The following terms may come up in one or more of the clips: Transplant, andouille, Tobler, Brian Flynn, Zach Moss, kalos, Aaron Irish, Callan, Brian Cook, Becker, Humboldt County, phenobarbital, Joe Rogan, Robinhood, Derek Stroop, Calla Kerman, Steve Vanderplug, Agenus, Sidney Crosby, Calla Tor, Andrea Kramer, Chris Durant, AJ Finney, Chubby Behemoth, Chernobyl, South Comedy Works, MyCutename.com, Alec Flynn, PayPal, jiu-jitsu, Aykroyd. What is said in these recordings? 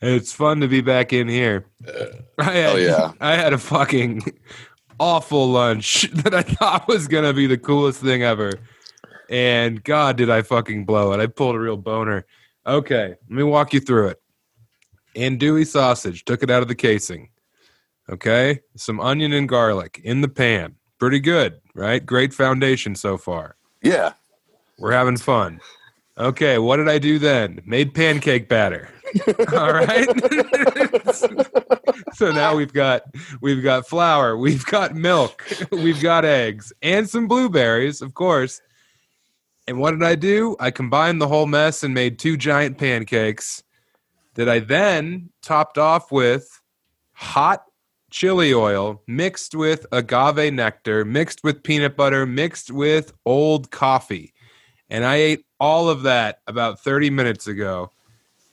It's fun to be back in here. I had a fucking awful lunch that I thought was going to be the coolest thing ever. And God, did I fucking blow it. I pulled a real boner. Okay, let me walk you through it. Andouille sausage, took it out of the casing. Okay, some onion and garlic in the pan. Pretty good, right? Great foundation so far. Yeah. We're having fun. Okay, what did I do then? Made pancake batter. All right. So now we've got flour, we've got milk, we've got eggs, and some blueberries, of course. And what did I do? I combined the whole mess and made two giant pancakes that I then topped off with hot chili oil mixed with agave nectar, mixed with peanut butter, mixed with old coffee. And I ate all of that about 30 minutes ago.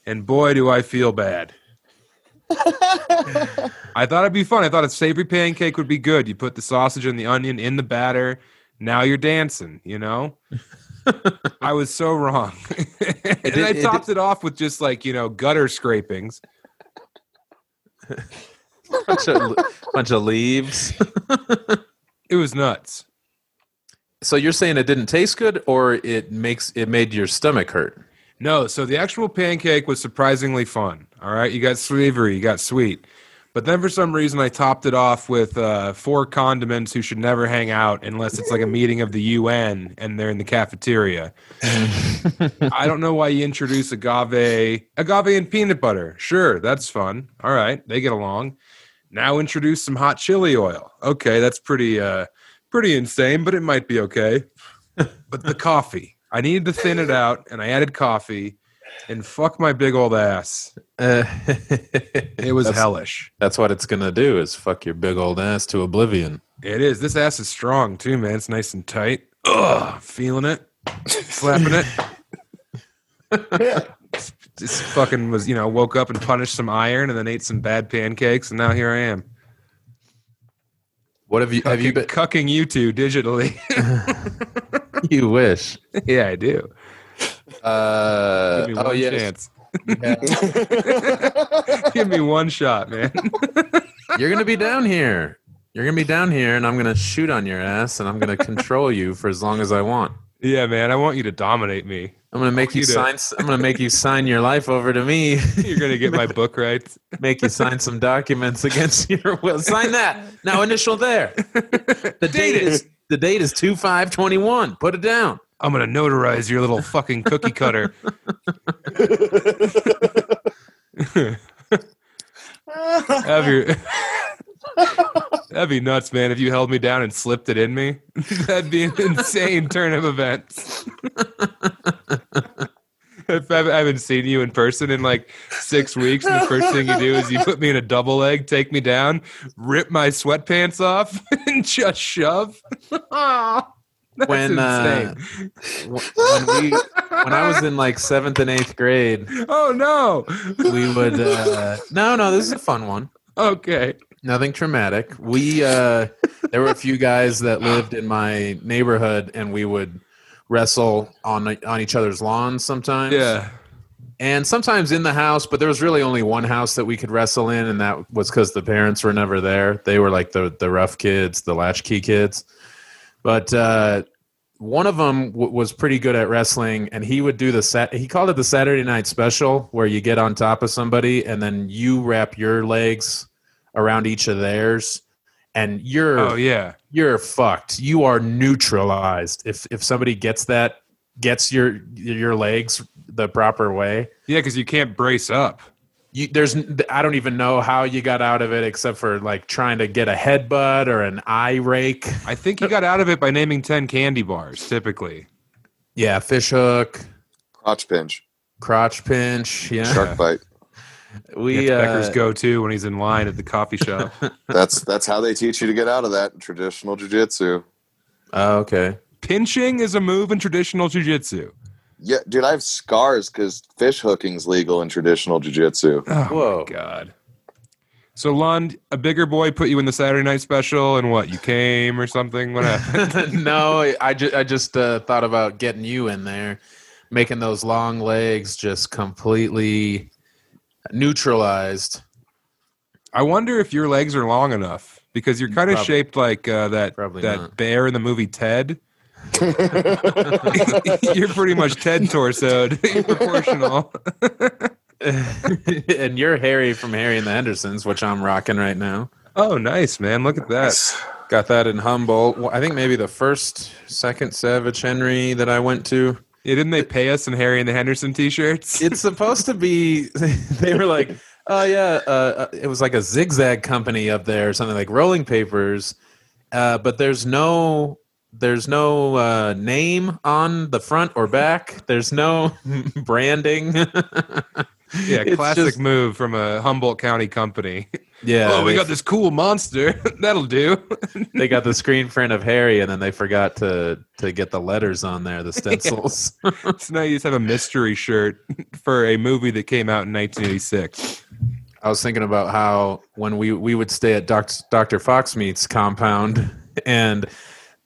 And boy, do I feel bad. I thought it'd be fun. I thought a savory pancake would be good. You put the sausage and the onion in the batter. Now you're dancing, you know? I was so wrong. And I topped it off with just like, you know, gutter scrapings. bunch of leaves. It was nuts. So you're saying it didn't taste good, or it made your stomach hurt? No, so the actual pancake was surprisingly fun. All right, you got savory, you got sweet. But then for some reason I topped it off with four condiments who should never hang out unless it's like a meeting of the UN and they're in the cafeteria. I don't know why you introduce agave and peanut butter. Sure, that's fun. All right, they get along. Now introduce some hot chili oil. Okay, that's pretty insane, but it might be okay. But the coffee. I needed to thin it out, and I added coffee. And fuck my big old ass. It was hellish. That's what it's going to do, is fuck your big old ass to oblivion. It is. This ass is strong, too, man. It's nice and tight. Ugh, feeling it. Slapping it. Just fucking was, you know, woke up and punished some iron and then ate some bad pancakes, and now here I am. What have you been... cucking you two digitally. You wish. Yeah, I do. Give me one chance. Yeah. Give me one shot, man. You're going to be down here. You're going to be down here, and I'm going to shoot on your ass, and I'm going to control you for as long as I want. Yeah, man. I want you to dominate me. I'm going to make you sign. I'm going to make you sign your life over to me. You're going to get my book rights. Make you sign some documents against your will. Sign that now. Initial there. The date is 2/5/21. Put it down. I'm going to notarize your little fucking cookie cutter. That'd be nuts, man, if you held me down and slipped it in me. That'd be an insane turn of events. If I haven't seen you in person in like 6 weeks, and the first thing you do is you put me in a double leg, take me down, rip my sweatpants off, and just shove. Aww. That's insane. When I was in like 7th and 8th grade. Oh no! We would no. This is a fun one. Okay, nothing traumatic. We there were a few guys that lived in my neighborhood, and we would wrestle on each other's lawns sometimes. Yeah, and sometimes in the house. But there was really only one house that we could wrestle in, and that was because the parents were never there. They were like the rough kids, the latchkey kids. But one of them was pretty good at wrestling, and he would do he called it the Saturday Night Special, where you get on top of somebody and then you wrap your legs around each of theirs, and you're fucked. You are neutralized if somebody gets your legs the proper way. Yeah, because you can't brace up. I don't even know how you got out of it, except for like trying to get a headbutt or an eye rake. I think you got out of it by naming 10 candy bars, typically. Yeah, fish hook, crotch pinch, yeah, shark bite. Becker's go-to when he's in line at the coffee shop. That's how they teach you to get out of that in traditional jiu-jitsu. Oh, okay. Pinching is a move in traditional jiu-jitsu. Yeah, dude, I have scars because fish hooking's legal in traditional jiu-jitsu. Oh, whoa. My God. So, Lund, a bigger boy put you in the Saturday Night Special, and what, you came or something? What happened? No, I just thought about getting you in there, making those long legs just completely neutralized. I wonder if your legs are long enough, because you're kind of shaped like that bear in the movie Ted. You're pretty much Ted torsoed, proportional. And you're Harry from Harry and the Hendersons, which I'm rocking right now. Oh, nice, man. Look at that. Nice. Got that in Humboldt. Well, I think maybe the second Savage Henry that I went to. Yeah, didn't they pay us in Harry and the Henderson t-shirts? It's supposed to be, they were like, oh yeah, it was like a zigzag company up there or something, like rolling papers. But there's no name on the front or back. There's no branding. Yeah, classic move from a Humboldt County company. Yeah. Oh, we got this cool monster. That'll do. They got the screen print of Harry, and then they forgot to get the letters on there, the stencils. Yeah. So now you just have a mystery shirt for a movie that came out in 1986. I was thinking about how when we would stay at Dr. Foxmeat's compound, and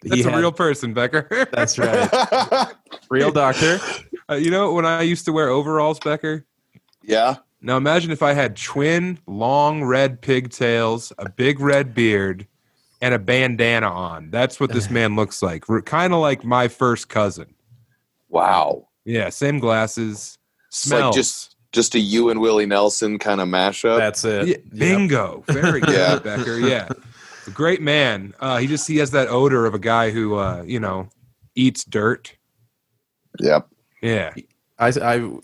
That's a real person, Becker. That's right. Real doctor. You know when I used to wear overalls, Becker? Yeah. Now imagine if I had twin long red pigtails, a big red beard, and a bandana on. That's what this man looks like. Kind of like my first cousin. Wow. Yeah, same glasses. Smells. It's like just a you and Willie Nelson kind of mashup. That's it. Yeah, bingo. Yep. Very good, yeah. Becker. Yeah. Great man. He has that odor of a guy who, eats dirt. Yep. Yeah.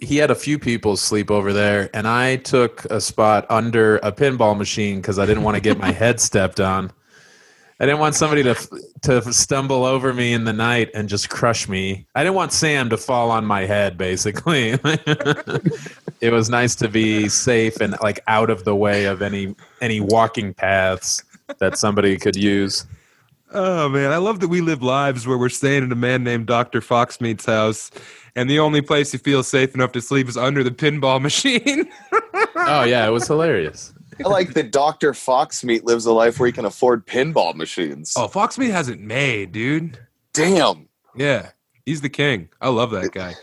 He had a few people sleep over there, and I took a spot under a pinball machine because I didn't want to get my head stepped on. I didn't want somebody to stumble over me in the night and just crush me. I didn't want Sam to fall on my head, basically. It was nice to be safe and like out of the way of any walking paths that somebody could use. Oh, man. I love that we live lives where we're staying at a man named Dr. Foxmeat's house, and the only place you feel safe enough to sleep is under the pinball machine. Oh, yeah. It was hilarious. I like that Dr. Foxmeat lives a life where he can afford pinball machines. Oh, Foxmeat has it made, dude. Damn. Yeah. He's the king. I love that guy.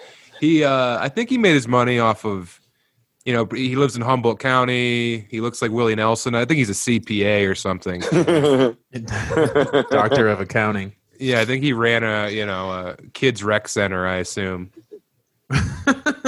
He, I think he made his money off of, he lives in Humboldt County. He looks like Willie Nelson. I think he's a CPA or something. Doctor of accounting. Yeah, I think he ran a kids rec center, I assume. Some of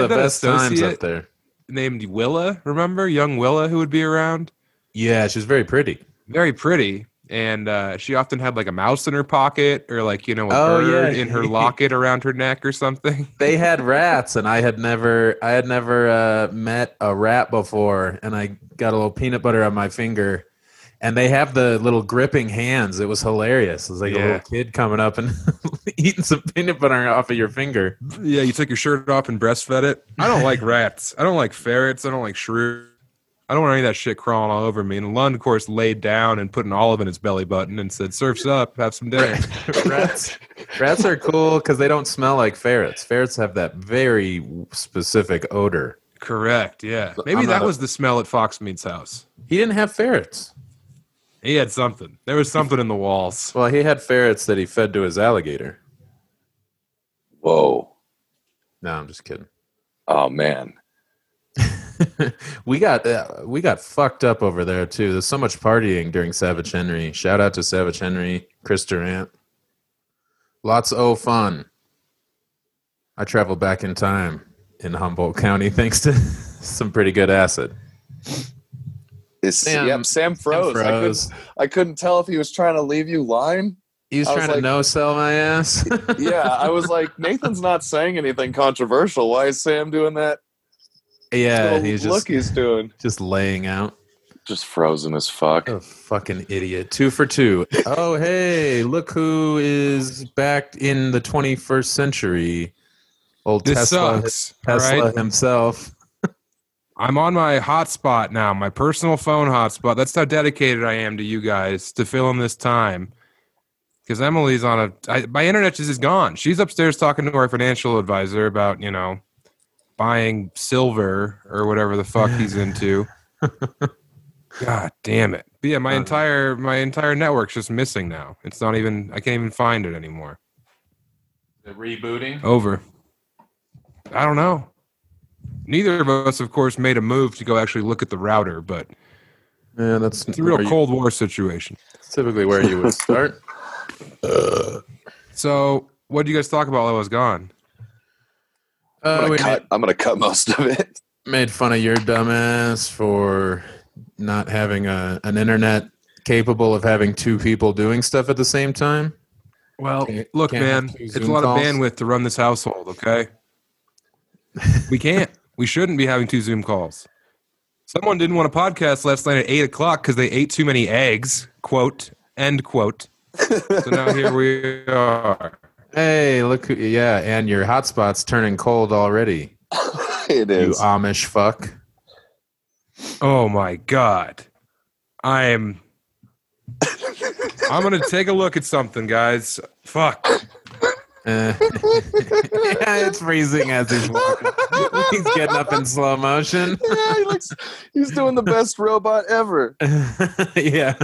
the best times up there. Named Willa, remember? Young Willa, who would be around? Yeah, she was very pretty. Very pretty. And she often had like a mouse in her pocket or like, a bird in her locket around her neck or something. They had rats, and I had never met a rat before, and I got a little peanut butter on my finger, and they have the little gripping hands. It was hilarious. It was like a little kid coming up and eating some peanut butter off of your finger. Yeah, you took your shirt off and breastfed it. I don't like rats. I don't like ferrets. I don't like shrews. I don't want any of that shit crawling all over me. And Lund, of course, laid down and put an olive in his belly button and said, "Surf's up, have some dinner." Rats are cool because they don't smell like ferrets. Ferrets have that very specific odor. Correct, yeah. Maybe that was the smell at Foxmeat's house. He didn't have ferrets. He had something. There was something in the walls. Well, he had ferrets that he fed to his alligator. Whoa. No, I'm just kidding. Oh, man. We got fucked up over there too. There's so much partying during Savage Henry. Shout out to Savage Henry, Chris Durant. Lots of fun. I traveled back in time in Humboldt County thanks to some pretty good acid. Sam froze. I couldn't tell if he was trying to leave you lying. He was trying to no-sell my ass. Yeah, I was like, Nathan's not saying anything controversial. Why is Sam doing that? Yeah, he's just laying out. Just frozen as fuck. A fucking idiot. 2 for 2. Oh, hey, look who is back in the 21st century. Old this Tesla, sucks, Tesla right? himself. I'm on my hotspot now, my personal phone hotspot. That's how dedicated I am to you guys to fill in this time. Because Emily's my internet just is gone. She's upstairs talking to our financial advisor about, buying silver or whatever the fuck he's into. God damn it. But yeah, my entire network's just missing now. It's not even, I can't even find it anymore. The rebooting? Over. I don't know. Neither of us, of course, made a move to go actually look at the router, but yeah, it's a real Cold War situation. That's typically where you would start. So what did you guys talk about while I was gone? I'm going to cut most of it. Made fun of your dumbass for not having an internet capable of having two people doing stuff at the same time. Well, look, man, it's a lot of bandwidth to run this household, okay? We can't. We shouldn't be having two Zoom calls. Someone didn't want a podcast last night at 8 o'clock because they ate too many eggs, quote, end quote. So now here we are. Hey, look. Yeah, and your hotspot's turning cold already. It is. You Amish fuck. Oh, my God. I'm going to take a look at something, guys. Fuck. Yeah, it's freezing as he's walking. He's getting up in slow motion. Yeah, he's doing the best robot ever. Yeah.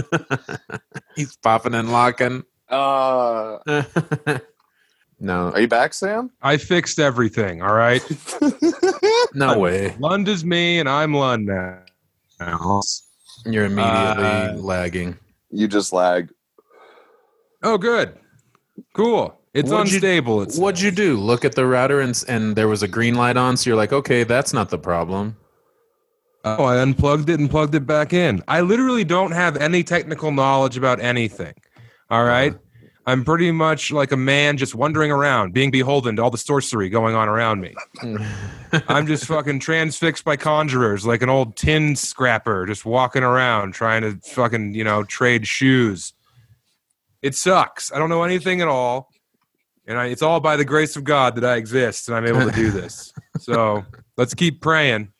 He's popping and locking. No. Are you back, Sam? I fixed everything, all right? No way. Lund is me, and I'm Lund now. You're immediately lagging. You just lagged. Oh, good. Cool. It's unstable. What'd you do? Look at the router and there was a green light on, so you're like, okay, that's not the problem. Oh, I unplugged it and plugged it back in. I literally don't have any technical knowledge about anything, all right? I'm pretty much like a man just wandering around, being beholden to all the sorcery going on around me. I'm just fucking transfixed by conjurers like an old tin scrapper just walking around trying to fucking, trade shoes. It sucks. I don't know anything at all. And it's all by the grace of God that I exist and I'm able to do this. So let's keep praying.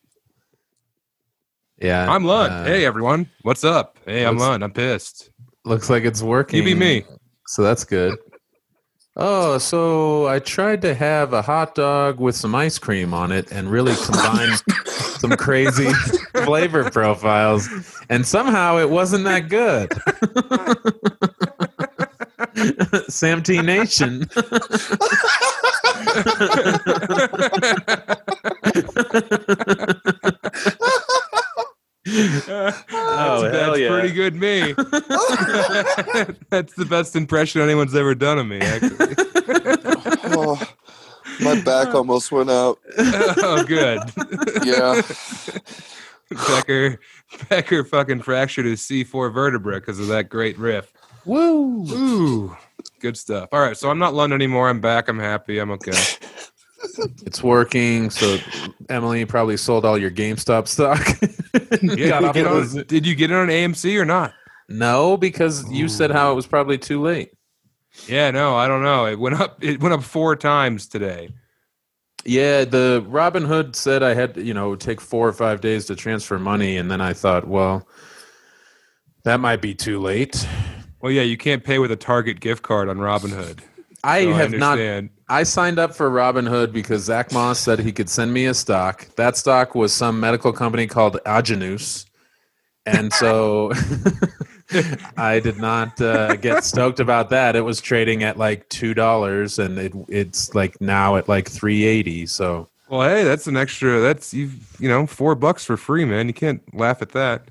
Yeah. I'm Lund. Hey, everyone. What's up? Hey, I'm Lund. I'm pissed. Looks like it's working. You be me. So that's good. Oh, so I tried to have a hot dog with some ice cream on it and really combined some crazy flavor profiles. And somehow it wasn't that good. Sam T Nation. That's yeah. Pretty good me. That's the best impression anyone's ever done of me, actually. My back almost went out. Oh, good. Yeah. Becker fucking fractured his C4 vertebra because of that great riff. Woo! Ooh, good stuff. All right, so I'm not London anymore. I'm back. I'm happy. I'm okay. It's working. So Emily probably sold all your GameStop stock. Did you get it on AMC or not? No, because you said how it was probably too late. Yeah, no, I don't know. It went up 4 times today. Yeah, the Robin Hood said I had it would take 4 or 5 days to transfer money, and then I thought, well, that might be too late. Well, yeah, you can't pay with a Target gift card on Robinhood. I signed up for Robinhood because Zach Moss said he could send me a stock. That stock was some medical company called Agenus. And so I did not get stoked about that. It was trading at like $2 and it's like now at like $3.80. So, well, hey, that's an extra. That's $4 for free, man. You can't laugh at that.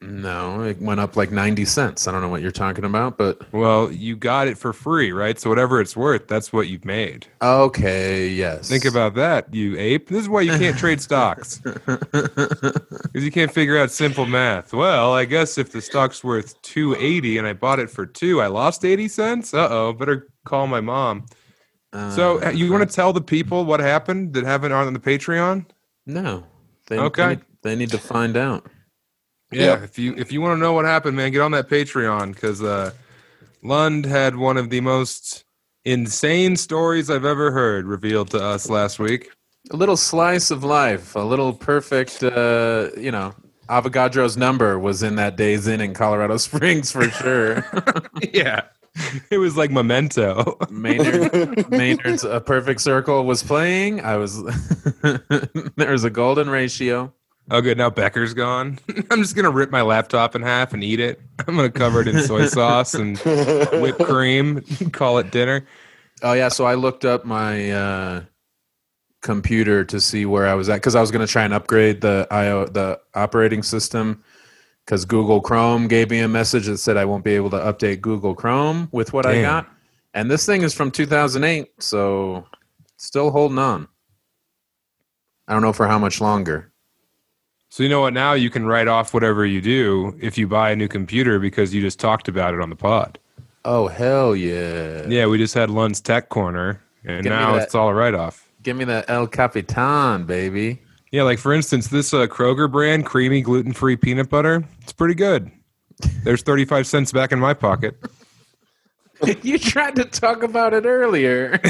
No, it went up like 90 cents. I don't know what you're talking about, but... Well, you got it for free, right? So whatever it's worth, that's what you've made. Okay, yes. Think about that, you ape. This is why you can't trade stocks. Because you can't figure out simple math. Well, I guess if the stock's worth $2.80 and I bought it for $2, I lost 80 cents? Uh-oh, better call my mom. So you want to tell the people what happened that haven't on the Patreon? No. They need to find out. Yeah, yep. If you want to know what happened, man, get on that Patreon because Lund had one of the most insane stories I've ever heard revealed to us last week. A little slice of life, a little perfect, Avogadro's number was in that Days Inn in Colorado Springs for sure. Yeah, it was like Memento. Maynard's A Perfect Circle was playing. There was a golden ratio. Oh, good. Now Becker's gone. I'm just going to rip my laptop in half and eat it. I'm going to cover it in soy sauce and whipped cream and call it dinner. Oh, yeah. So I looked up my computer to see where I was at, because I was going to try and upgrade the operating system, because Google Chrome gave me a message that said I won't be able to update Google Chrome with what I got. And this thing is from 2008, so still holding on. I don't know for how much longer. So you know what? Now you can write off whatever you do if you buy a new computer, because you just talked about it on the pod. Oh, hell yeah. Yeah, we just had Lund's Tech Corner, and now it's all a write-off. Give me the El Capitan, baby. Yeah, like for instance, this Kroger brand, creamy gluten-free peanut butter, it's pretty good. There's 35 cents back in my pocket. You tried to talk about it earlier.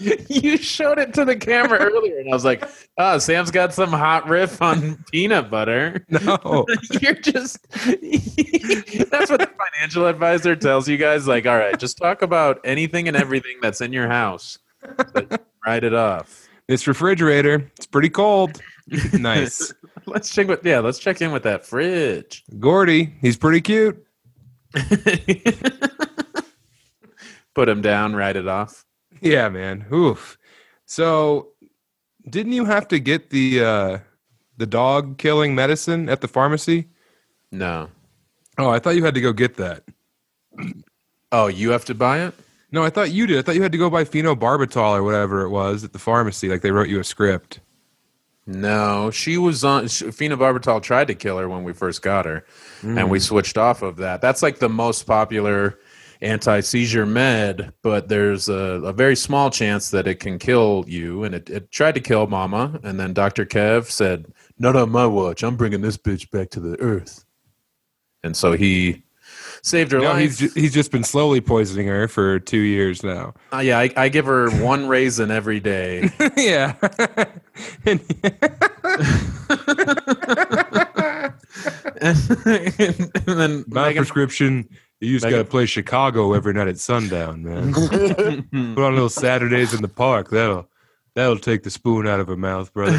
You showed it to the camera earlier, and I was like, oh, Sam's got some hot riff on peanut butter. No. You're just – that's what the financial advisor tells you guys. Like, all right, just talk about anything and everything that's in your house. So you write it off. This refrigerator, it's pretty cold. Nice. Let's check in with that fridge. Gordy, he's pretty cute. Put him down, write it off. Yeah, man. Oof. So, didn't you have to get the dog killing medicine at the pharmacy? No. Oh, I thought you had to go get that. Oh, you have to buy it? No, I thought you did. I thought you had to go buy phenobarbital or whatever it was at the pharmacy. Like they wrote you a script. No, she was on. Phenobarbital tried to kill her when we first got her, and we switched off of that. That's like the most popular anti-seizure med, but there's a very small chance that it can kill you, and it tried to kill Mama, and then Dr. Kev said, not on my watch, I'm bringing this bitch back to the earth. And so he saved her life. He's just been slowly poisoning her for 2 years now. Yeah, I give her one raisin every day. Yeah. and then my prescription... You just got to play Chicago every night at sundown, man. Put on little Saturdays in the park. That'll take the spoon out of her mouth, brother.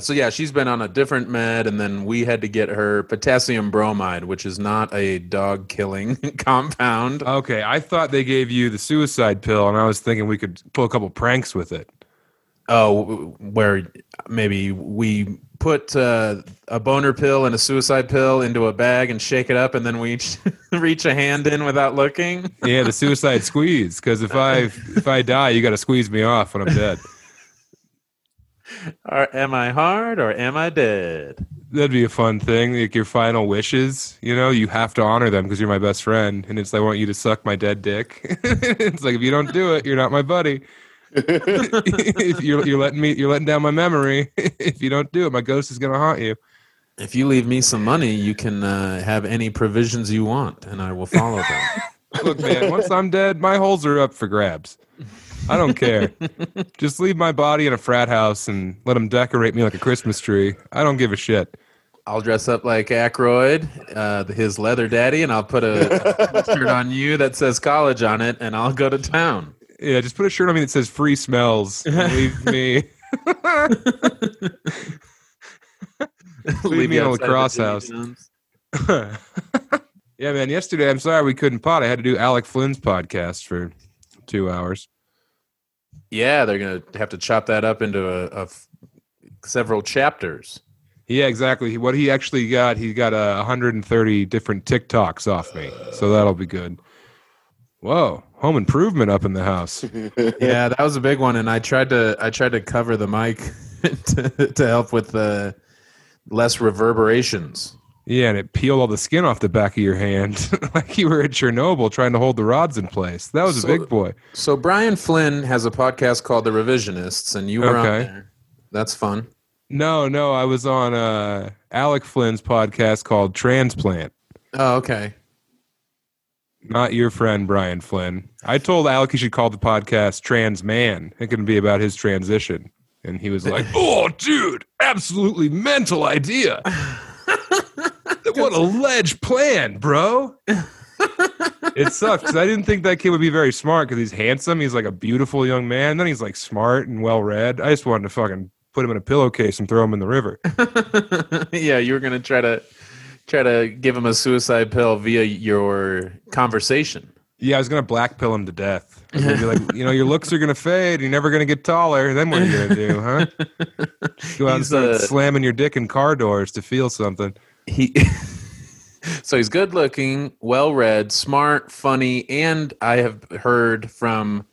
So, yeah, she's been on a different med, and then we had to get her potassium bromide, which is not a dog-killing compound. Okay, I thought they gave you the suicide pill, and I was thinking we could pull a couple pranks with it. Oh, where maybe we put a boner pill and a suicide pill into a bag and shake it up, and then we reach a hand in without looking. Yeah, the suicide squeeze, because if I die, you got to squeeze me off when I'm dead. Or am I hard or am I dead? That'd be a fun thing, like your final wishes. You know, you have to honor them because you're my best friend, and it's like, I want you to suck my dead dick. It's like, if you don't do it, you're not my buddy. You're letting down my memory. If you don't do it, my ghost is gonna haunt you. If you leave me some money, you can have any provisions you want, and I will follow them. Look, man, once I'm dead, my holes are up for grabs. I don't care. Just leave my body in a frat house and let them decorate me like a Christmas tree. I don't give a shit. I'll dress up like Aykroyd, his leather daddy, and I'll put a shirt on you that says college on it, and I'll go to town. Yeah, just put a shirt on me that says free smells. Leave me. Leave me in a lacrosse house. Yeah, man. Yesterday, I'm sorry we couldn't pod. I had to do Alec Flynn's podcast for 2 hours. Yeah, they're going to have to chop that up into several chapters. Yeah, exactly. What he actually got, he got 130 different TikToks off me. So that'll be good. Whoa. Home improvement up in the house. Yeah, that was a big one, and I tried to cover the mic to help with the less reverberations. Yeah, and it peeled all the skin off the back of your hand like you were at Chernobyl trying to hold the rods in place. That was a big boy. So Brian Flynn has a podcast called The Revisionists, and you were on there. That's fun. No, I was on Alec Flynn's podcast called Transplant. Oh, okay. Not your friend, Brian Flynn. I told Alec he should call the podcast Trans Man. It can be about his transition. And he was like, oh, dude, absolutely mental idea. What a ledge plan, bro. It sucks, because I didn't think that kid would be very smart, because he's handsome. He's like a beautiful young man. And then he's like smart and well-read. I just wanted to fucking put him in a pillowcase and throw him in the river. Yeah, you were going to try to give him a suicide pill via your conversation. Yeah, I was going to blackpill him to death. I was going to be like, you know, your looks are going to fade. You're never going to get taller. Then what are you going to do, huh? Go out and start slamming your dick in car doors to feel something. So he's good looking, well-read, smart, funny, and I have heard from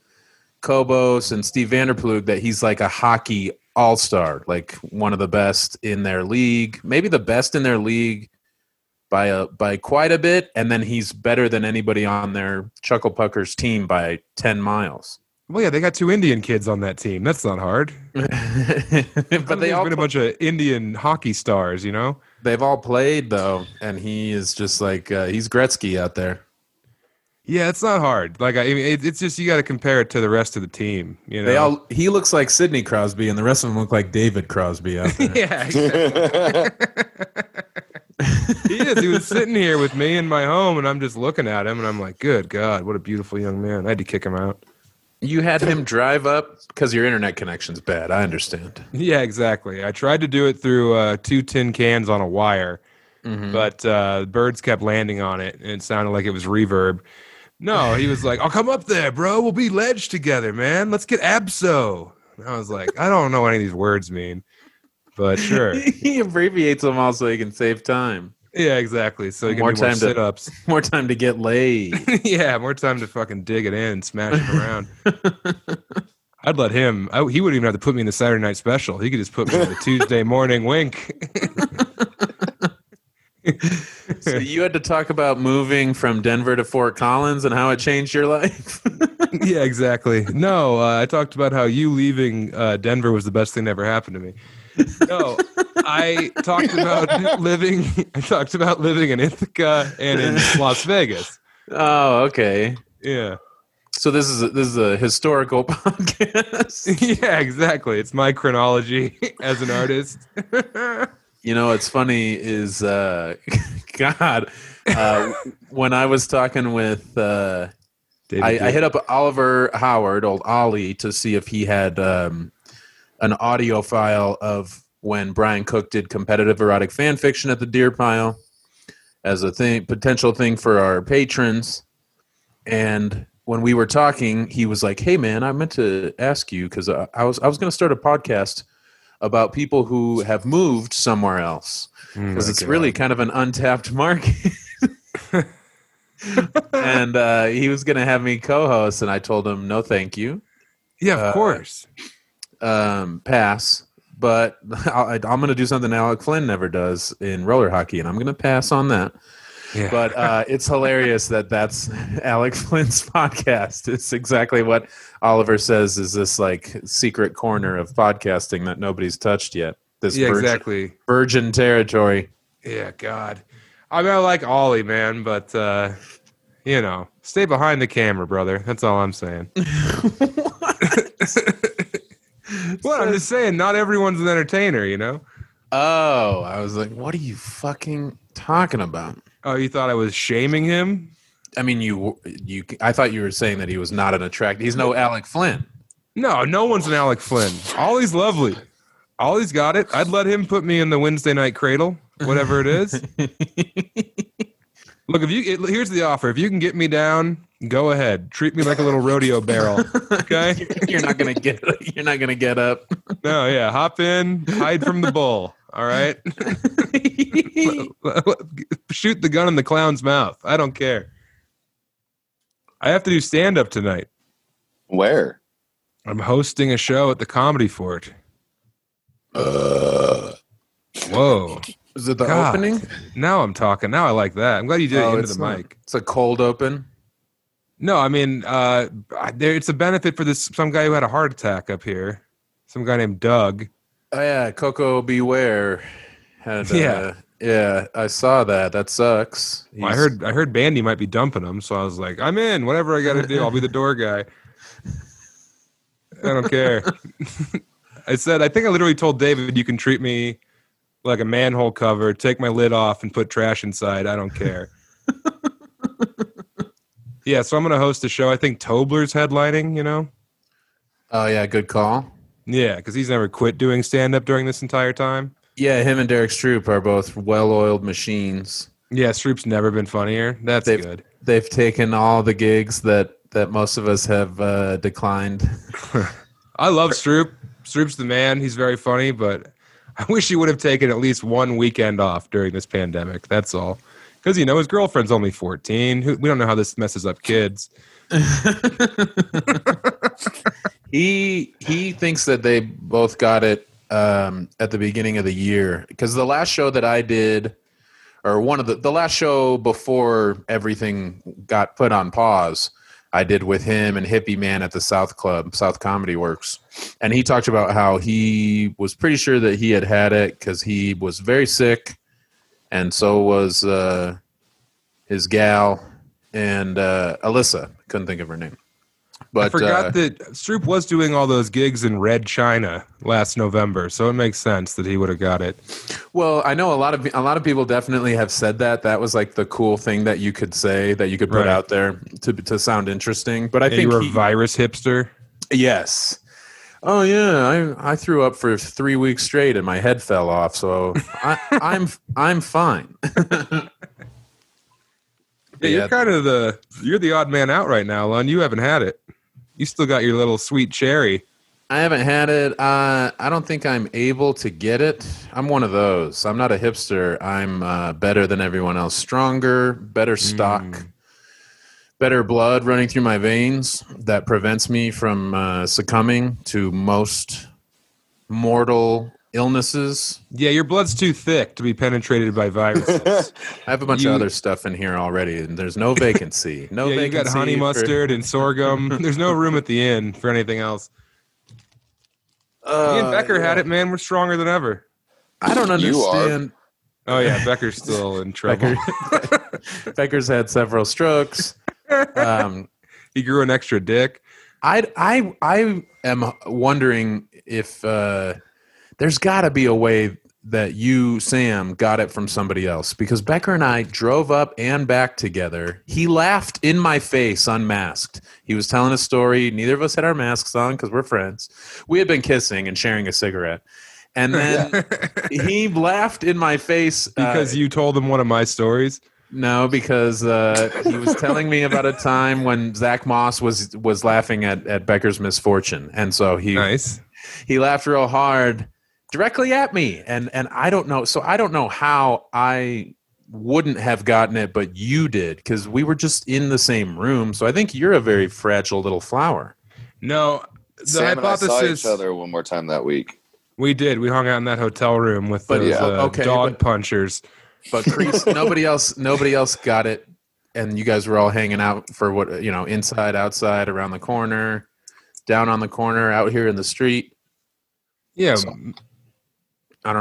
Kobos and Steve Vanderplug that he's like a hockey all-star, like one of the best in their league, maybe the best in their league by quite a bit, and then he's better than anybody on their Chuckle Puckers team by 10 miles. Well, yeah, they got two Indian kids on that team. That's not hard. But they've been a bunch of Indian hockey stars, you know? They've all played, though, and he is just like, he's Gretzky out there. Yeah, it's not hard. Like, I mean, it's just you got to compare it to the rest of the team. You know, he looks like Sidney Crosby, and the rest of them look like David Crosby out there. Yeah, exactly. He is. He was sitting here with me in my home, and I'm just looking at him, and I'm like, "Good God, what a beautiful young man!" I had to kick him out. You had him drive up because your internet connection's bad. I understand. Yeah, exactly. I tried to do it through two tin cans on a wire, but birds kept landing on it, and it sounded like it was reverb. No, he was like, I'll come up there, bro. We'll be ledge together, man. Let's get abso. And I was like, I don't know what any of these words mean, but sure. He abbreviates them all so he can save time. Yeah, exactly. So he can do more sit-ups. More time to get laid. Yeah, more time to fucking dig it in, smash it around. I'd let him. He wouldn't even have to put me in the Saturday Night Special. He could just put me in the Tuesday morning wink. So you had to talk about moving from Denver to Fort Collins and how it changed your life? Yeah, exactly. No, I talked about how you leaving Denver was the best thing that ever happened to me. No, I talked about living in Ithaca and in Las Vegas. Oh, okay. Yeah. So this is a historical podcast. Yeah, exactly. It's my chronology as an artist. You know, what's funny is, when I was talking with, I hit up Oliver Howard, old Ollie, to see if he had an audio file of when Brian Cook did competitive erotic fan fiction at the Deer Pile as a potential thing for our patrons. And when we were talking, he was like, hey, man, I meant to ask you because I was going to start a podcast about people who have moved somewhere else because it's really kind of an untapped market. And he was going to have me co-host, and I told him, no, thank you. Yeah, of course. Pass. But I'm going to do something Alec Flynn never does in roller hockey, and I'm going to pass on that. Yeah. But it's hilarious that's Alec Flynn's podcast. It's exactly what Oliver says is this like secret corner of podcasting that nobody's touched yet. This virgin territory. Yeah, God. I mean, I like Ollie, man, but, you know, stay behind the camera, brother. That's all I'm saying. What? I'm just saying, not everyone's an entertainer, you know? Oh, I was like, what are you fucking talking about? Oh, you thought I was shaming him? I mean, I thought you were saying that he was not an attractive. He's no Alec Flynn. No, no one's an Alec Flynn. Ollie's lovely. Ollie's got it. I'd let him put me in the Wednesday night cradle, whatever it is. Look, here's the offer. If you can get me down, go ahead. Treat me like a little rodeo barrel. Okay? You're not gonna get up. No, yeah. Hop in. Hide from the bull. All right. Shoot the gun in the clown's mouth. I don't care. I have to do stand-up tonight. Where? I'm hosting a show at the Comedy Fort. Whoa. Is it the opening? Now I'm talking. Now I like that. I'm glad you did it into the mic. It's a cold open? No, I mean, it's a benefit for some guy who had a heart attack up here. Some guy named Doug. Oh, yeah, Coco Beware. Yeah, I saw that. That sucks. Well, I heard Bandy might be dumping him, so I was like, I'm in. Whatever I got to do, I'll be the door guy. I don't care. I think I literally told David, you can treat me like a manhole cover, take my lid off, and put trash inside. I don't care. Yeah, so I'm going to host a show. I think Tobler's headlining, you know? Oh, yeah, good call. Yeah, because he's never quit doing stand-up during this entire time. Yeah, him and Derek Stroop are both well-oiled machines. Yeah, Stroop's never been funnier. That's good. They've taken all the gigs that most of us have declined. I love Stroop. Stroop's the man. He's very funny, but I wish he would have taken at least one weekend off during this pandemic. That's all. Because, you know, his girlfriend's only 14. We don't know how this messes up kids. He thinks that they both got it at the beginning of the year. Because the last show that I did, or one of the last show before everything got put on pause, I did with him and Hippie Man at the South Club, South Comedy Works. And he talked about how he was pretty sure that he had it because he was very sick. And so was his gal and Alyssa. Couldn't think of her name. But I forgot that Stroop was doing all those gigs in Red China last November, so it makes sense that he would have got it. Well, I know a lot of people definitely have said that. That was like the cool thing that you could say, that you could put out there to sound interesting. But I think you were a virus hipster. Yes. Oh yeah, I threw up for 3 weeks straight and my head fell off, so I'm fine. Yeah, you're kind of the odd man out right now, Lon. You haven't had it. You still got your little sweet cherry. I haven't had it. I don't think I'm able to get it. I'm one of those. I'm not a hipster. I'm better than everyone else. Stronger, better stock, better blood running through my veins that prevents me from succumbing to most mortal illnesses. Yeah, your blood's too thick to be penetrated by viruses. I have a bunch of other stuff in here already, and there's no vacancy. No yeah, vacancy. You got honey mustard and sorghum. There's no room at the inn for anything else. Me and Becker had it, man. We're stronger than ever. I don't understand. Oh yeah, Becker's still in trouble. Becker's had several strokes. He grew an extra dick. I am wondering if. There's got to be a way that you, Sam, got it from somebody else, because Becker and I drove up and back together. He laughed in my face unmasked. He was telling a story. Neither of us had our masks on because we're friends. We had been kissing and sharing a cigarette. And then he laughed in my face. Because you told him one of my stories? No, because he was telling me about a time when Zach Moss was laughing at Becker's misfortune. And so he laughed real hard. Directly at me, and I don't know. So I don't know how I wouldn't have gotten it, but you did, because we were just in the same room. So I think you're a very fragile little flower. No, the Sam hypothesis. And I saw each other one more time that week. We did. We hung out in that hotel room with those dog punchers. But Chris, nobody else got it, and you guys were all hanging out for what you know, inside, outside, around the corner, down on the corner, out here in the street. Yeah. So, I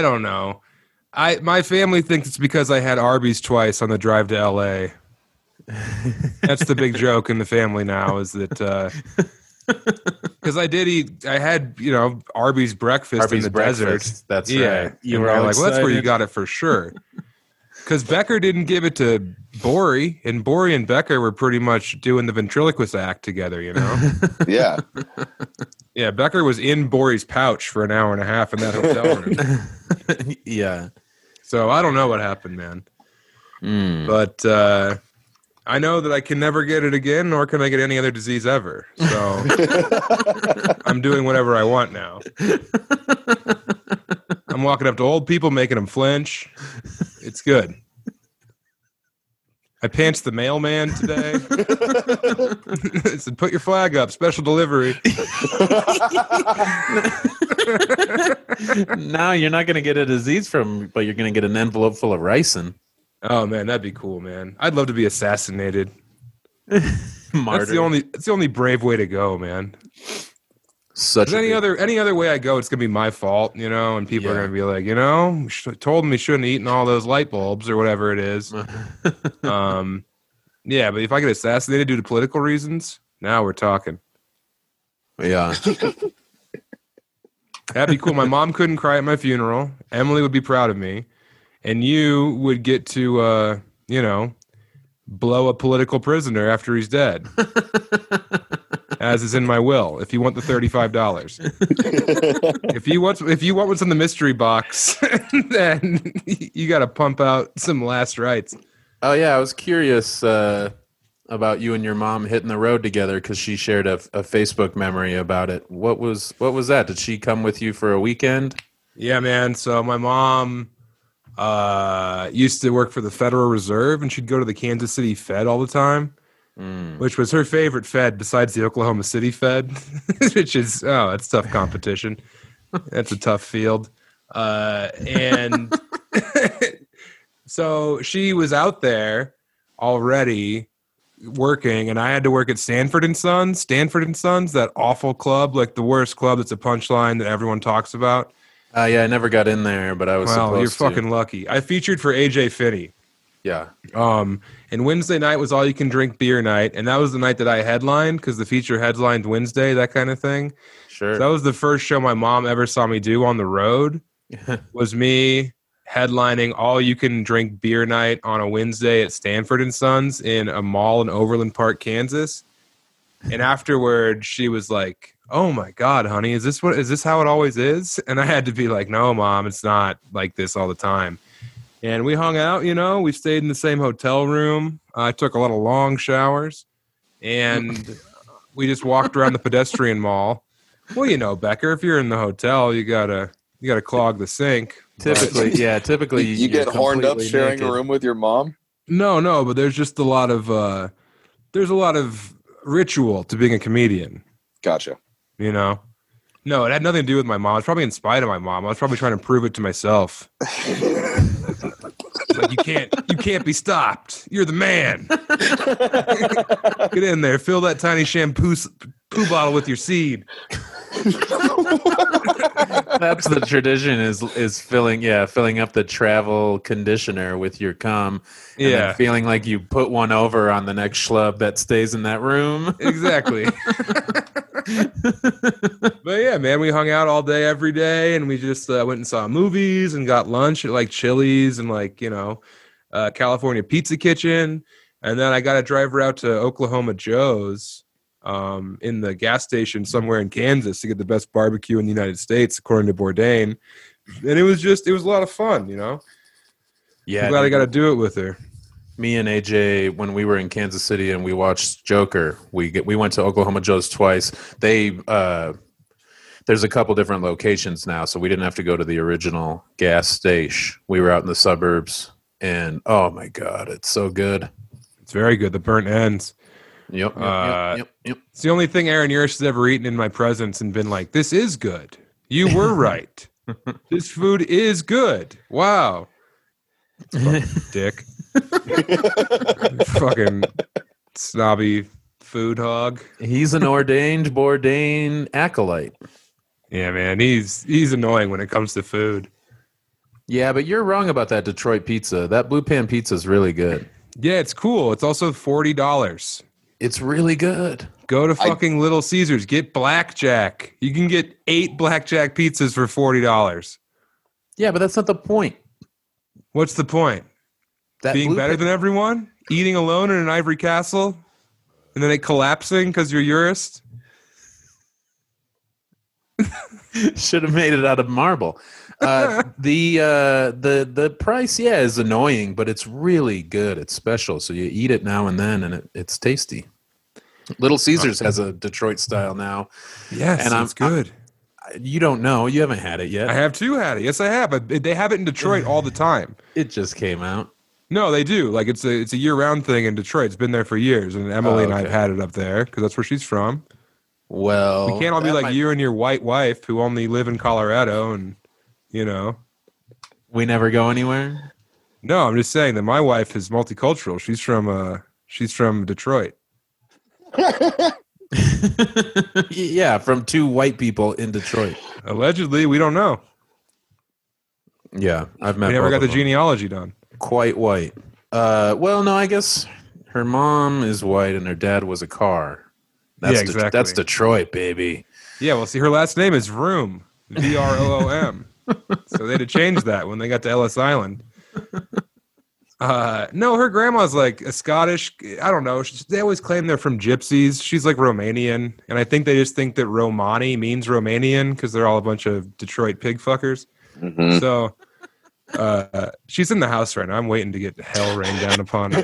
don't know. My family thinks it's because I had Arby's twice on the drive to L.A. That's the big joke in the family now, is that because I had Arby's breakfast in the desert. That's right. You were all like, well, that's where you got it for sure. Because Becker didn't give it to Bori, and Bori and Becker were pretty much doing the ventriloquist act together, you know? Yeah. Yeah, Becker was in Bori's pouch for an hour and a half in that hotel room. Yeah. So I don't know what happened, man. But I know that I can never get it again, nor can I get any other disease ever. So I'm doing whatever I want now. I'm walking up to old people, making them flinch. It's good. I pantsed the mailman today. I said, put your flag up, special delivery. Now you're not going to get a disease but you're going to get an envelope full of ricin. Oh, man, that'd be cool, man. I'd love to be assassinated. Martyr. That's the only brave way to go, man. Any other way I go, it's gonna be my fault, you know, and people are gonna be like, you know, told me shouldn't have eaten all those light bulbs or whatever it is. Yeah, but if I get assassinated due to political reasons, now we're talking. Yeah. That'd be cool. My mom couldn't cry at my funeral. Emily would be proud of me, and you would get to blow a political prisoner after he's dead. As is in my will, if you want the $35. If you want what's in the mystery box, then you got to pump out some last rites. Oh, yeah. I was curious about you and your mom hitting the road together because she shared a Facebook memory about it. What was that? Did she come with you for a weekend? Yeah, man. So my mom used to work for the Federal Reserve, and she'd go to the Kansas City Fed all the time, which was her favorite Fed besides the Oklahoma City Fed, which is, oh, that's tough competition. That's a tough field. And so she was out there already working, and I had to work at Stanford and Sons. Stanford and Sons, that awful club, like the worst club that's a punchline that everyone talks about. Yeah, I never got in there, but I was supposed to. Well, you're fucking lucky. I featured for AJ Finney. Yeah. And Wednesday night was all you can drink beer night, and that was the night that I headlined because the feature headlined Wednesday, that kind of thing. Sure. So that was the first show my mom ever saw me do on the road. Was me headlining all you can drink beer night on a Wednesday at Stanford and Sons in a mall in Overland Park, Kansas. And afterward, she was like, "Oh my God, honey, is this how it always is?" And I had to be like, "No, Mom, it's not like this all the time." And we hung out, you know, we stayed in the same hotel room. I took a lot of long showers, and we just walked around the pedestrian mall. Well, you know, Becker, if you're in the hotel, you gotta clog the sink. Typically, but, yeah, typically you get horned up sharing a room with your mom. No, but there's just a lot of ritual to being a comedian. Gotcha. You know, no, it had nothing to do with my mom. It's probably in spite of my mom. I was probably trying to prove it to myself. Like, you can't be stopped. You're the man. Get in there, fill that tiny shampoo poo bottle with your seed. That's the tradition is filling up the travel conditioner with your cum. And yeah, feeling like you put one over on the next schlub that stays in that room. Exactly. But yeah, man, we hung out all day every day, and we just went and saw movies and got lunch at like Chili's and like, you know, California Pizza Kitchen. And then I got a driver out to Oklahoma Joe's in the gas station somewhere in Kansas to get the best barbecue in the United States, according to Bourdain. And it was a lot of fun, you know? Yeah. I'm glad I got to do it with her. Me and AJ, when we were in Kansas City and we watched Joker, we went to Oklahoma Joe's twice. They there's a couple different locations now, so we didn't have to go to the original gas station. We were out in the suburbs, and oh my God, it's so good. It's very good. The burnt ends. Yep. It's the only thing Aaron Irish has ever eaten in my presence and been like, "This is good. You were right. This food is good. Wow." Dick. Fucking snobby food hog. He's an ordained Bourdain acolyte. Yeah, man, he's annoying when it comes to food. Yeah, but you're wrong about that Detroit pizza. That blue pan pizza is really good. Yeah, it's cool. It's also $40. It's really good. Go to fucking Little Caesars. Get blackjack. You can get 8 blackjack pizzas for $40. Yeah, but that's not the point. What's the point? That being better than everyone? Eating alone in an ivory castle? And then it collapsing because you're Eurist? Should have made it out of marble. The price, yeah, is annoying, but it's really good. It's special. So you eat it now and then, and it's tasty. Little Caesars has a Detroit style now. Yes, and it's good. You don't know. You haven't had it yet. I have too had it. Yes, I have. They have it in Detroit all the time. It just came out. No, they do. Like, it's a year-round thing in Detroit. It's been there for years, and Emily and I have had it up there because that's where she's from. Well, we can't all be like you and your white wife who only live in Colorado and, you know. We never go anywhere? No, I'm just saying that my wife is multicultural. She's from Detroit. Yeah, from 2 white people in Detroit. Allegedly, we don't know. Yeah, I've met. We never got the genealogy done. Quite white. Well, no, I guess her mom is white and her dad was a car. That's yeah, exactly. That's Detroit, baby. Yeah, well, see, her last name is Vroom, Vroom. So they had to change that when they got to Ellis Island. No, her grandma's like a Scottish, I don't know. They always claim they're from gypsies. She's like Romanian. And I think they just think that Romani means Romanian because they're all a bunch of Detroit pig fuckers. Mm-hmm. So She's in the house right now. I'm waiting to get hell rained down upon her.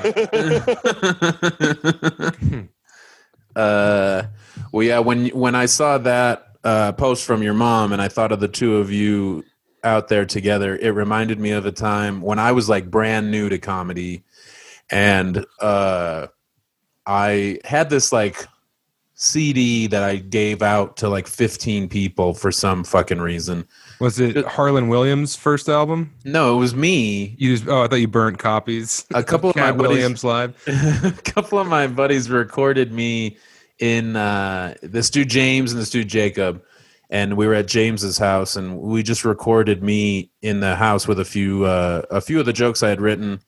Well, yeah, when I saw that post from your mom and I thought of the two of you out there together, it reminded me of a time when I was like brand new to comedy, and I had this like CD that I gave out to like 15 people for some fucking reason. Was it Harlan Williams' first album? No, it was me. I thought you burnt copies. A couple of my buddies, Williams live. A couple of my buddies recorded me in this dude James and this dude Jacob, and we were at James's house, and we just recorded me in the house with a few of the jokes I had written,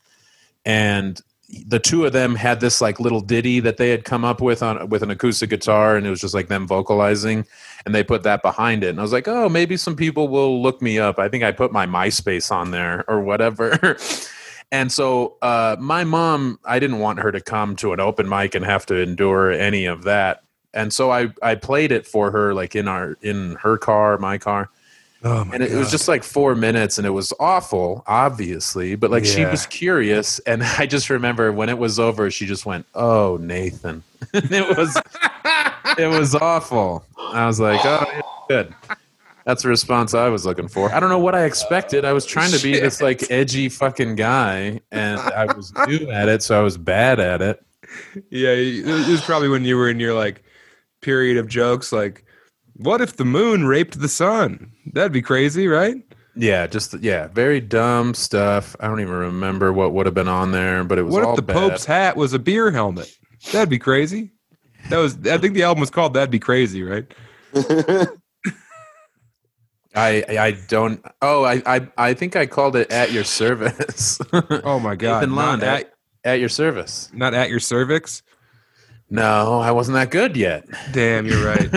and the two of them had this like little ditty that they had come up with with an acoustic guitar, and it was just like them vocalizing, and they put that behind it. And I was like, oh, maybe some people will look me up. I think I put my MySpace on there or whatever. And so my mom, I didn't want her to come to an open mic and have to endure any of that. And so I played it for her, like in her car, my car. Oh my God. It was just like 4 minutes, and it was awful, obviously, but like she was curious. And I just remember when it was over, she just went, "Oh, Nathan." It was awful. I was like, "Oh, good." That's the response I was looking for. I don't know what I expected. I was trying to be this like edgy fucking guy, and I was new at it, so I was bad at it. Yeah, it was probably when you were in your like period of jokes, like, what if the moon raped the sun? That'd be crazy, right? Yeah, very dumb stuff. I don't even remember what would have been on there, but it was all bad. What if the Pope's hat was a beer helmet? That'd be crazy. I think the album was called That'd Be Crazy, right? I think I called it At Your Service. Oh my God. Ethan Lund, at Your Service. Not At Your Cervix? No, I wasn't that good yet. Damn, you're right.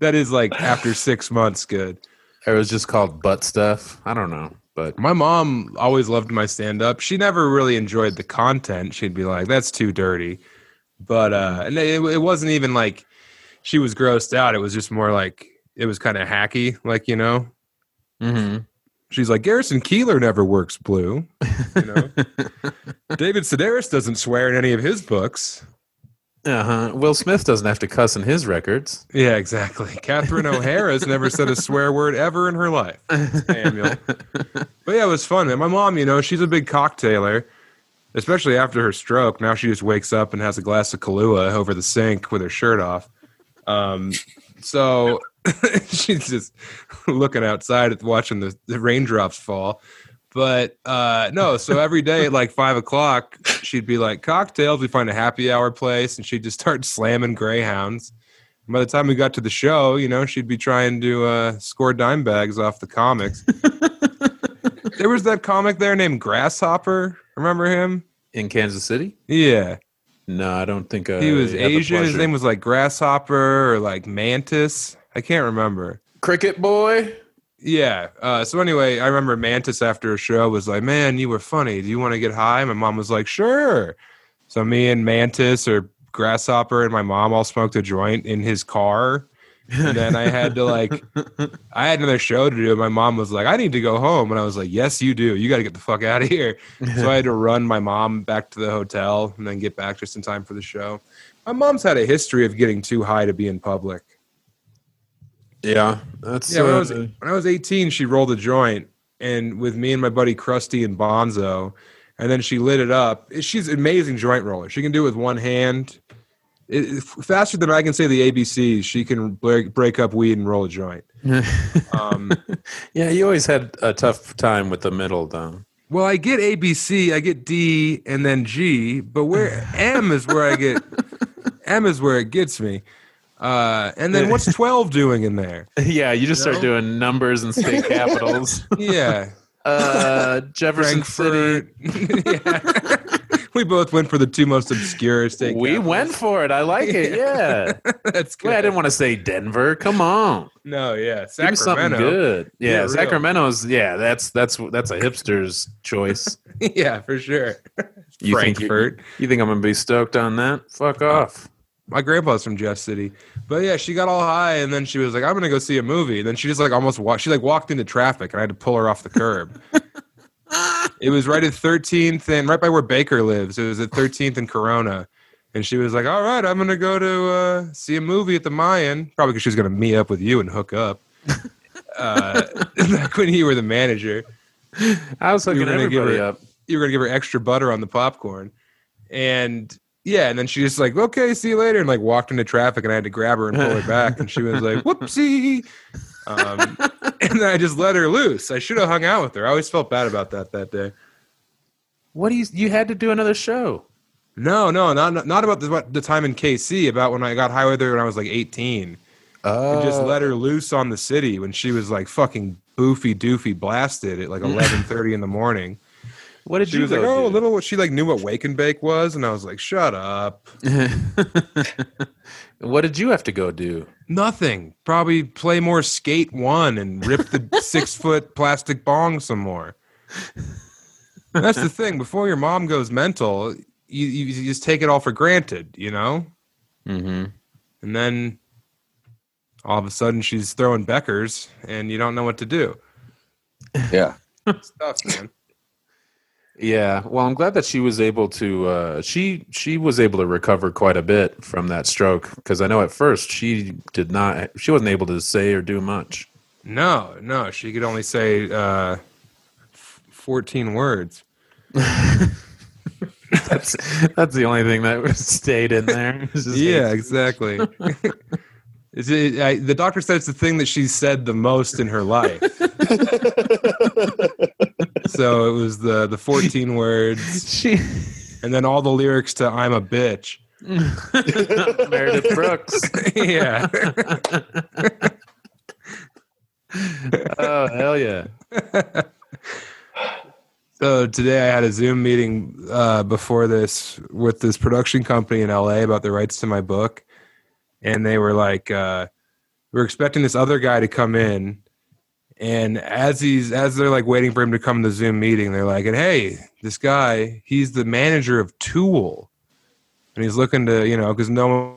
That is like after 6 months good. It was just called butt stuff. I don't know. But my mom always loved my stand-up. She never really enjoyed the content. She'd be like, that's too dirty. But and it wasn't even like she was grossed out. It was just more like it was kind of hacky, like, you know. Mm-hmm. She's like, Garrison Keillor never works blue. You know? David Sedaris doesn't swear in any of his books. Uh-huh. Will Smith doesn't have to cuss in his records. Yeah, exactly. Catherine O'Hara's never said a swear word ever in her life. Samuel. But yeah, it was fun, man. My mom, you know, she's a big cocktailer, especially after her stroke. Now she just wakes up and has a glass of Kahlua over the sink with her shirt off. So... she's just looking outside at watching the raindrops fall. But no, so every day at like 5 o'clock, she'd be like, cocktails, we find a happy hour place, and she'd just start slamming Greyhounds. And by the time we got to the show, you know, she'd be trying to score dime bags off the comics. There was that comic there named Grasshopper. Remember him? In Kansas City? Yeah. No, I don't think he was Asian. His name was like Grasshopper or like Mantis. I can't remember. Cricket Boy? Yeah. So anyway, I remember Mantis after a show was like, man, you were funny. Do you want to get high? My mom was like, sure. So me and Mantis or Grasshopper and my mom all smoked a joint in his car. And then I had to I had another show to do. My mom was like, I need to go home. And I was like, yes, you do. You got to get the fuck out of here. So I had to run my mom back to the hotel and then get back just in time for the show. My mom's had a history of getting too high to be in public. Yeah, that's when I was 18, she rolled a joint and with me and my buddy Krusty and Bonzo, and then she lit it up. She's an amazing joint roller. She can do it with one hand. Faster than I can say the ABCs, she can break up weed and roll a joint. Yeah, you always had a tough time with the middle, though. Well, I get ABC, I get D, and then G, but where M is where it gets me. And then what's 12 doing in there? Yeah, you just start doing numbers and state capitals. Yeah. Jefferson City. Yeah. We both went for the two most obscure state capitals. We went for it. I like it. Yeah. That's good. Wait, I didn't want to say Denver. Come on. No, yeah. Sacramento. Give me something good. Yeah, Sacramento's, that's a hipster's choice. Yeah, for sure. You Frankfurt. You think I'm going to be stoked on that? Fuck off. My grandpa's from Jeff City. But yeah, she got all high and then she was like, I'm going to go see a movie. And then she just like almost walked. She like walked into traffic and I had to pull her off the curb. It was right at 13th and right by where Baker lives. It was at 13th and Corona. And she was like, all right, I'm going to go to see a movie at the Mayan. Probably because she was going to meet up with you and hook up. Back when you were the manager. I was hooking everybody up. You were going to give her extra butter on the popcorn. And... yeah, and then she just like, okay, see you later, and like walked into traffic, and I had to grab her and pull her back, and she was like, whoopsie, and then I just let her loose. I should have hung out with her. I always felt bad about that day. What do you had to do another show? No, not about the time in KC. About when I got high with her when I was like 18. Oh, I just let her loose on the city when she was like fucking boofy doofy blasted at like 11:30 in the morning. What did she was like, oh, a little. She like knew what wake and bake was, and I was like, shut up. What did you have to go do? Nothing. Probably play more Skate 1 and rip the 6-foot plastic bong some more. That's the thing. Before your mom goes mental, you just take it all for granted, you know. Mm-hmm. And then all of a sudden, she's throwing Beckers, and you don't know what to do. Yeah, it's tough, man. Yeah, well, I'm glad that she was able to she was able to recover quite a bit from that stroke, because I know at first she wasn't able to say or do much. No, she could only say 14 words. that's the only thing that stayed in there. Yeah, exactly. The doctor said it's the thing that she said the most in her life. So it was the 14 words, and then all the lyrics to "I'm a bitch." Meredith Brooks. Yeah. Oh, hell yeah. So today I had a Zoom meeting before this with this production company in LA about the rights to my book, and they were like, "We're expecting this other guy to come in." And as they're like waiting for him to come to the Zoom meeting, they're like, and hey, this guy, he's the manager of Tool. And he's looking to, you know, because no one.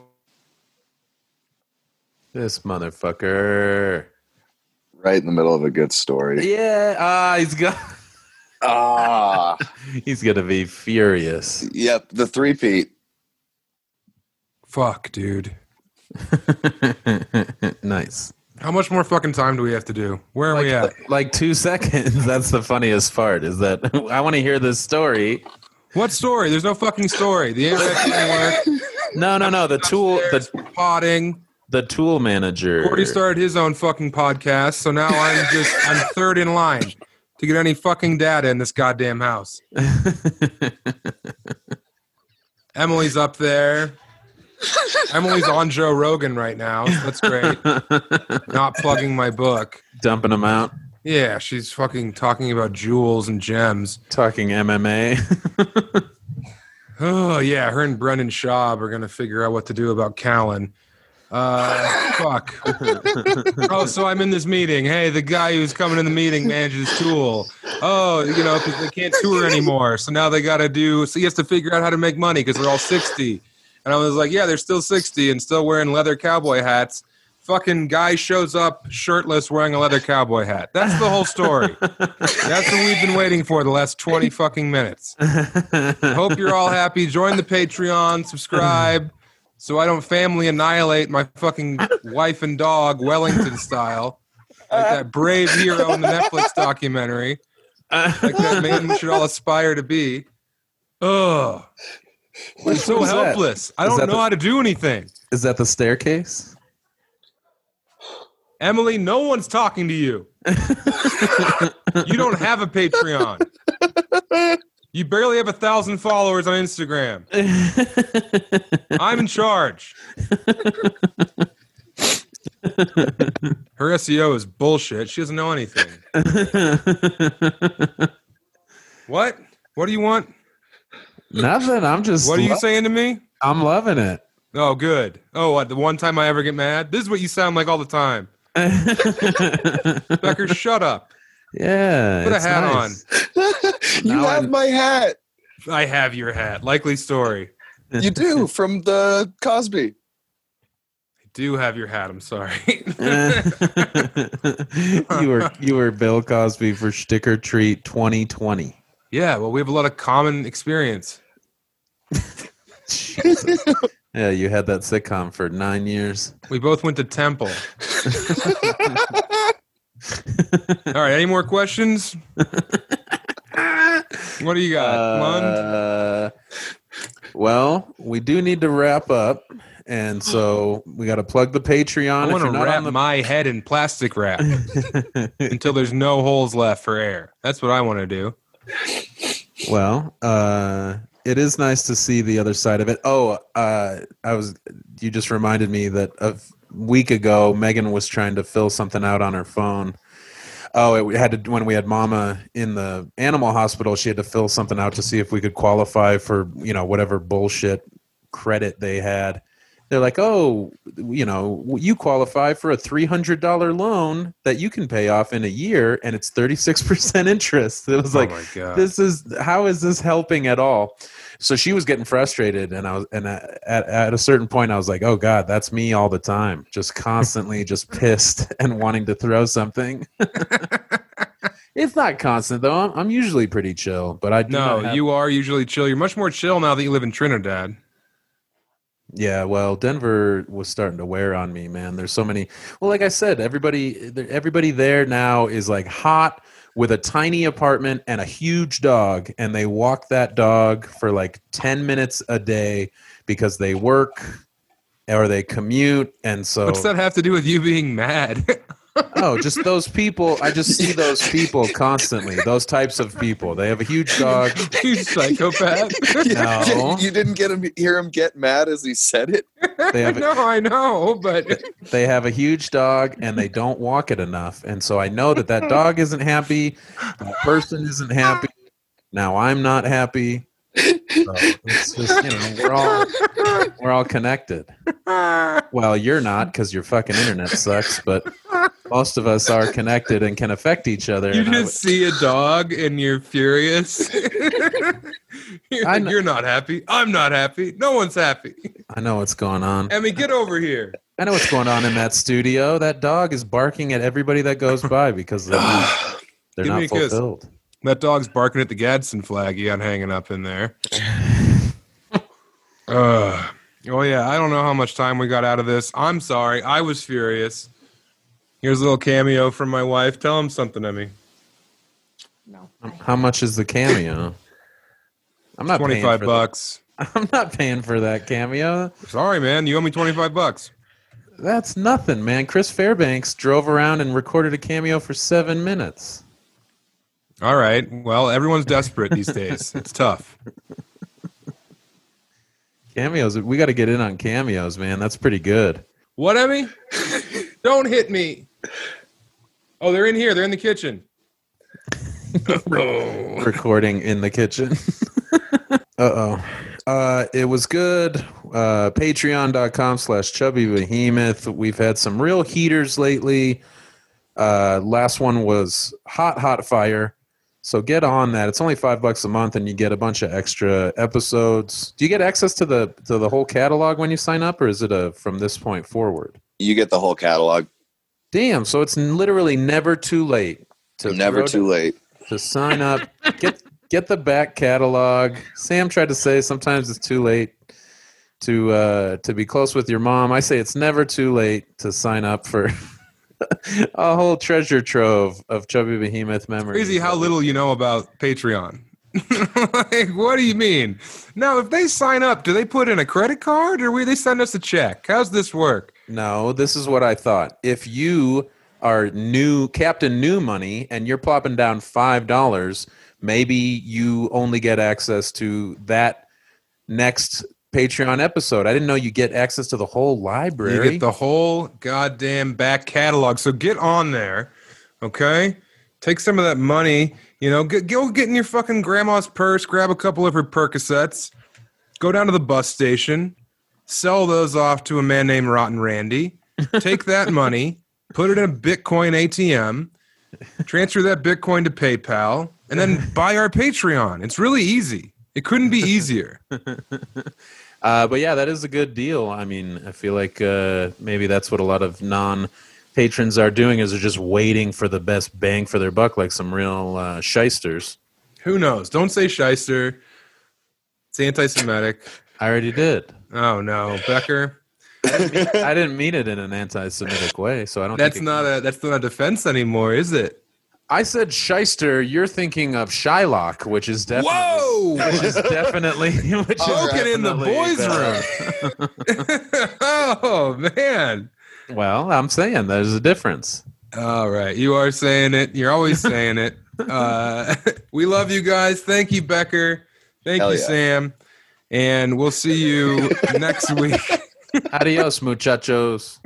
This motherfucker. Right in the middle of a good story. Yeah. He's got. He's going to be furious. Yep. The three-peat. Fuck, dude. Nice. How much more fucking time do we have to do? Where are we at? Like 2 seconds. That's the funniest part is that I want to hear this story. What story? There's no fucking story. The internet didn't work. No. The Tool. The potting. The Tool manager. Cordy started his own fucking podcast, so now I'm third in line to get any fucking data in this goddamn house. Emily's up there. Emily's on Joe Rogan right now. So that's great. Not plugging my book. Dumping them out. Yeah, she's fucking talking about jewels and gems. Talking MMA. Oh, yeah. Her and Brendan Schaub are going to figure out what to do about Callan. Fuck. Oh, so I'm in this meeting. Hey, the guy who's coming in the meeting manages Tool. Oh, you know, because they can't tour anymore. So now they got to do... So he has to figure out how to make money because they're all 60. And I was like, yeah, they're still 60 and still wearing leather cowboy hats. Fucking guy shows up shirtless wearing a leather cowboy hat. That's the whole story. That's what we've been waiting for the last 20 fucking minutes. Hope you're all happy. Join the Patreon. Subscribe so I don't family annihilate my fucking wife and dog Wellington style. Like that brave hero in the Netflix documentary. Like that man we should all aspire to be. Ugh. I'm so helpless. That? I don't know how to do anything. Is that the staircase? Emily, no one's talking to you. You don't have a Patreon. You barely have 1,000 followers on Instagram. I'm in charge. Her SEO is bullshit. She doesn't know anything. What? What do you want? Nothing. I'm just. What are you saying to me? I'm loving it. Oh, good. Oh, what? The one time I ever get mad? This is what you sound like all the time. Becker, shut up. Yeah. Put a hat on. You now have my hat. I have your hat. Likely story. You do from the Cosby. do have your hat. I'm sorry. you were Bill Cosby for Stick or Treat 2020. Yeah, well, we have a lot of common experience. Yeah, you had that sitcom for 9 years. We both went to Temple. All right, any more questions? What do you got, Lund? Well, we do need to wrap up, and so we got to plug the Patreon. I want to wrap my head in plastic wrap until there's no holes left for air. That's what I want to do. Well, it is nice to see the other side of it. Oh, you just reminded me that a week ago, Megan was trying to fill something out on her phone. Oh, it had to, when we had Mama in the animal hospital, she had to fill something out to see if we could qualify for, you know, whatever bullshit credit they had. They're like, oh, you know, you qualify for a $300 loan that you can pay off in a year, and it's 36% interest. It was like, oh my God. How is this helping at all? So she was getting frustrated, and at a certain point, I was like, oh God, that's me all the time, just constantly just pissed and wanting to throw something. It's not constant though. I'm usually pretty chill, but I do. You are usually chill. You're much more chill now that you live in Trinidad. Yeah, well, Denver was starting to wear on me, man. There's so many. Well, like I said, everybody there now is like hot with a tiny apartment and a huge dog, and they walk that dog for like 10 minutes a day because they work or they commute, and so. What's that have to do with you being mad? Oh, just those people. I just see those people constantly. Those types of people. They have a huge dog. You psychopath. No. You didn't hear him get mad as he said it? I know, but. They have a huge dog and they don't walk it enough. And so I know that dog isn't happy. That person isn't happy. Now I'm not happy. So it's just, we're all connected. Well, you're not because your fucking internet sucks, but most of us are connected and can affect each other. You just see a dog and you're furious. You're not happy. I'm not happy. No one's happy. I know what's going on. I mean, get over here. I know what's going on in that studio. That dog is barking at everybody that goes by because they're not fulfilled. That dog's barking at the Gadsden flag you got hanging up in there. Oh, yeah. I don't know how much time we got out of this. I'm sorry. I was furious. Here's a little cameo from my wife. Tell him something, Emmy. No. How much is the cameo? I'm not $25. I'm not paying for that cameo. Sorry, man. You owe me $25. That's nothing, man. Chris Fairbanks drove around and recorded a cameo for 7 minutes. All right. Well, everyone's desperate these days. It's tough. Cameos. We got to get in on cameos, man. That's pretty good. What, Emmy? Don't hit me. Oh, they're in here. They're in the kitchen. Recording in the kitchen. Uh-oh. It was good. Patreon.com/Chubby Behemoth. We've had some real heaters lately. Last one was hot fire. So get on that. It's only $5 a month, and you get a bunch of extra episodes. Do you get access to the whole catalog when you sign up, or is it from this point forward? You get the whole catalog. Damn! So it's literally never too late. To sign up. Get the back catalog. Sam tried to say sometimes it's too late to be close with your mom. I say it's never too late to sign up for. A whole treasure trove of Chubby Behemoth memories. It's crazy how little you know about Patreon. Like, what do you mean? Now, if they sign up, do they put in a credit card or will they send us a check? How's this work? No, this is what I thought. If you are new, Captain New Money, and you're plopping down $5, maybe you only get access to that next Patreon episode. I didn't know you get access to the whole library. You get the whole goddamn back catalog. So get on there, okay? Take some of that money. You know, go get in your fucking grandma's purse. Grab a couple of her Percocets. Go down to the bus station. Sell those off to a man named Rotten Randy. Take that money. Put it in a Bitcoin ATM. Transfer that Bitcoin to PayPal. And then buy our Patreon. It's really easy. It couldn't be easier. But yeah, that is a good deal. I mean, I feel like maybe that's what a lot of non-patrons are doing, is they're just waiting for the best bang for their buck, like some real shysters. Who knows? Don't say shyster. It's anti-Semitic. I already did. Oh, no. Becker. I didn't mean it in an anti-Semitic way, so I don't think that's not a defense anymore, is it? I said shyster. You're thinking of Shylock, which is definitely... Whoa! Which is definitely... Broken in the boys' room. Oh, man. Well, I'm saying there's a difference. All right. You are saying it. You're always saying it. We love you guys. Thank you, Becker. Thank you, Sam. And we'll see you next week. Adios, muchachos.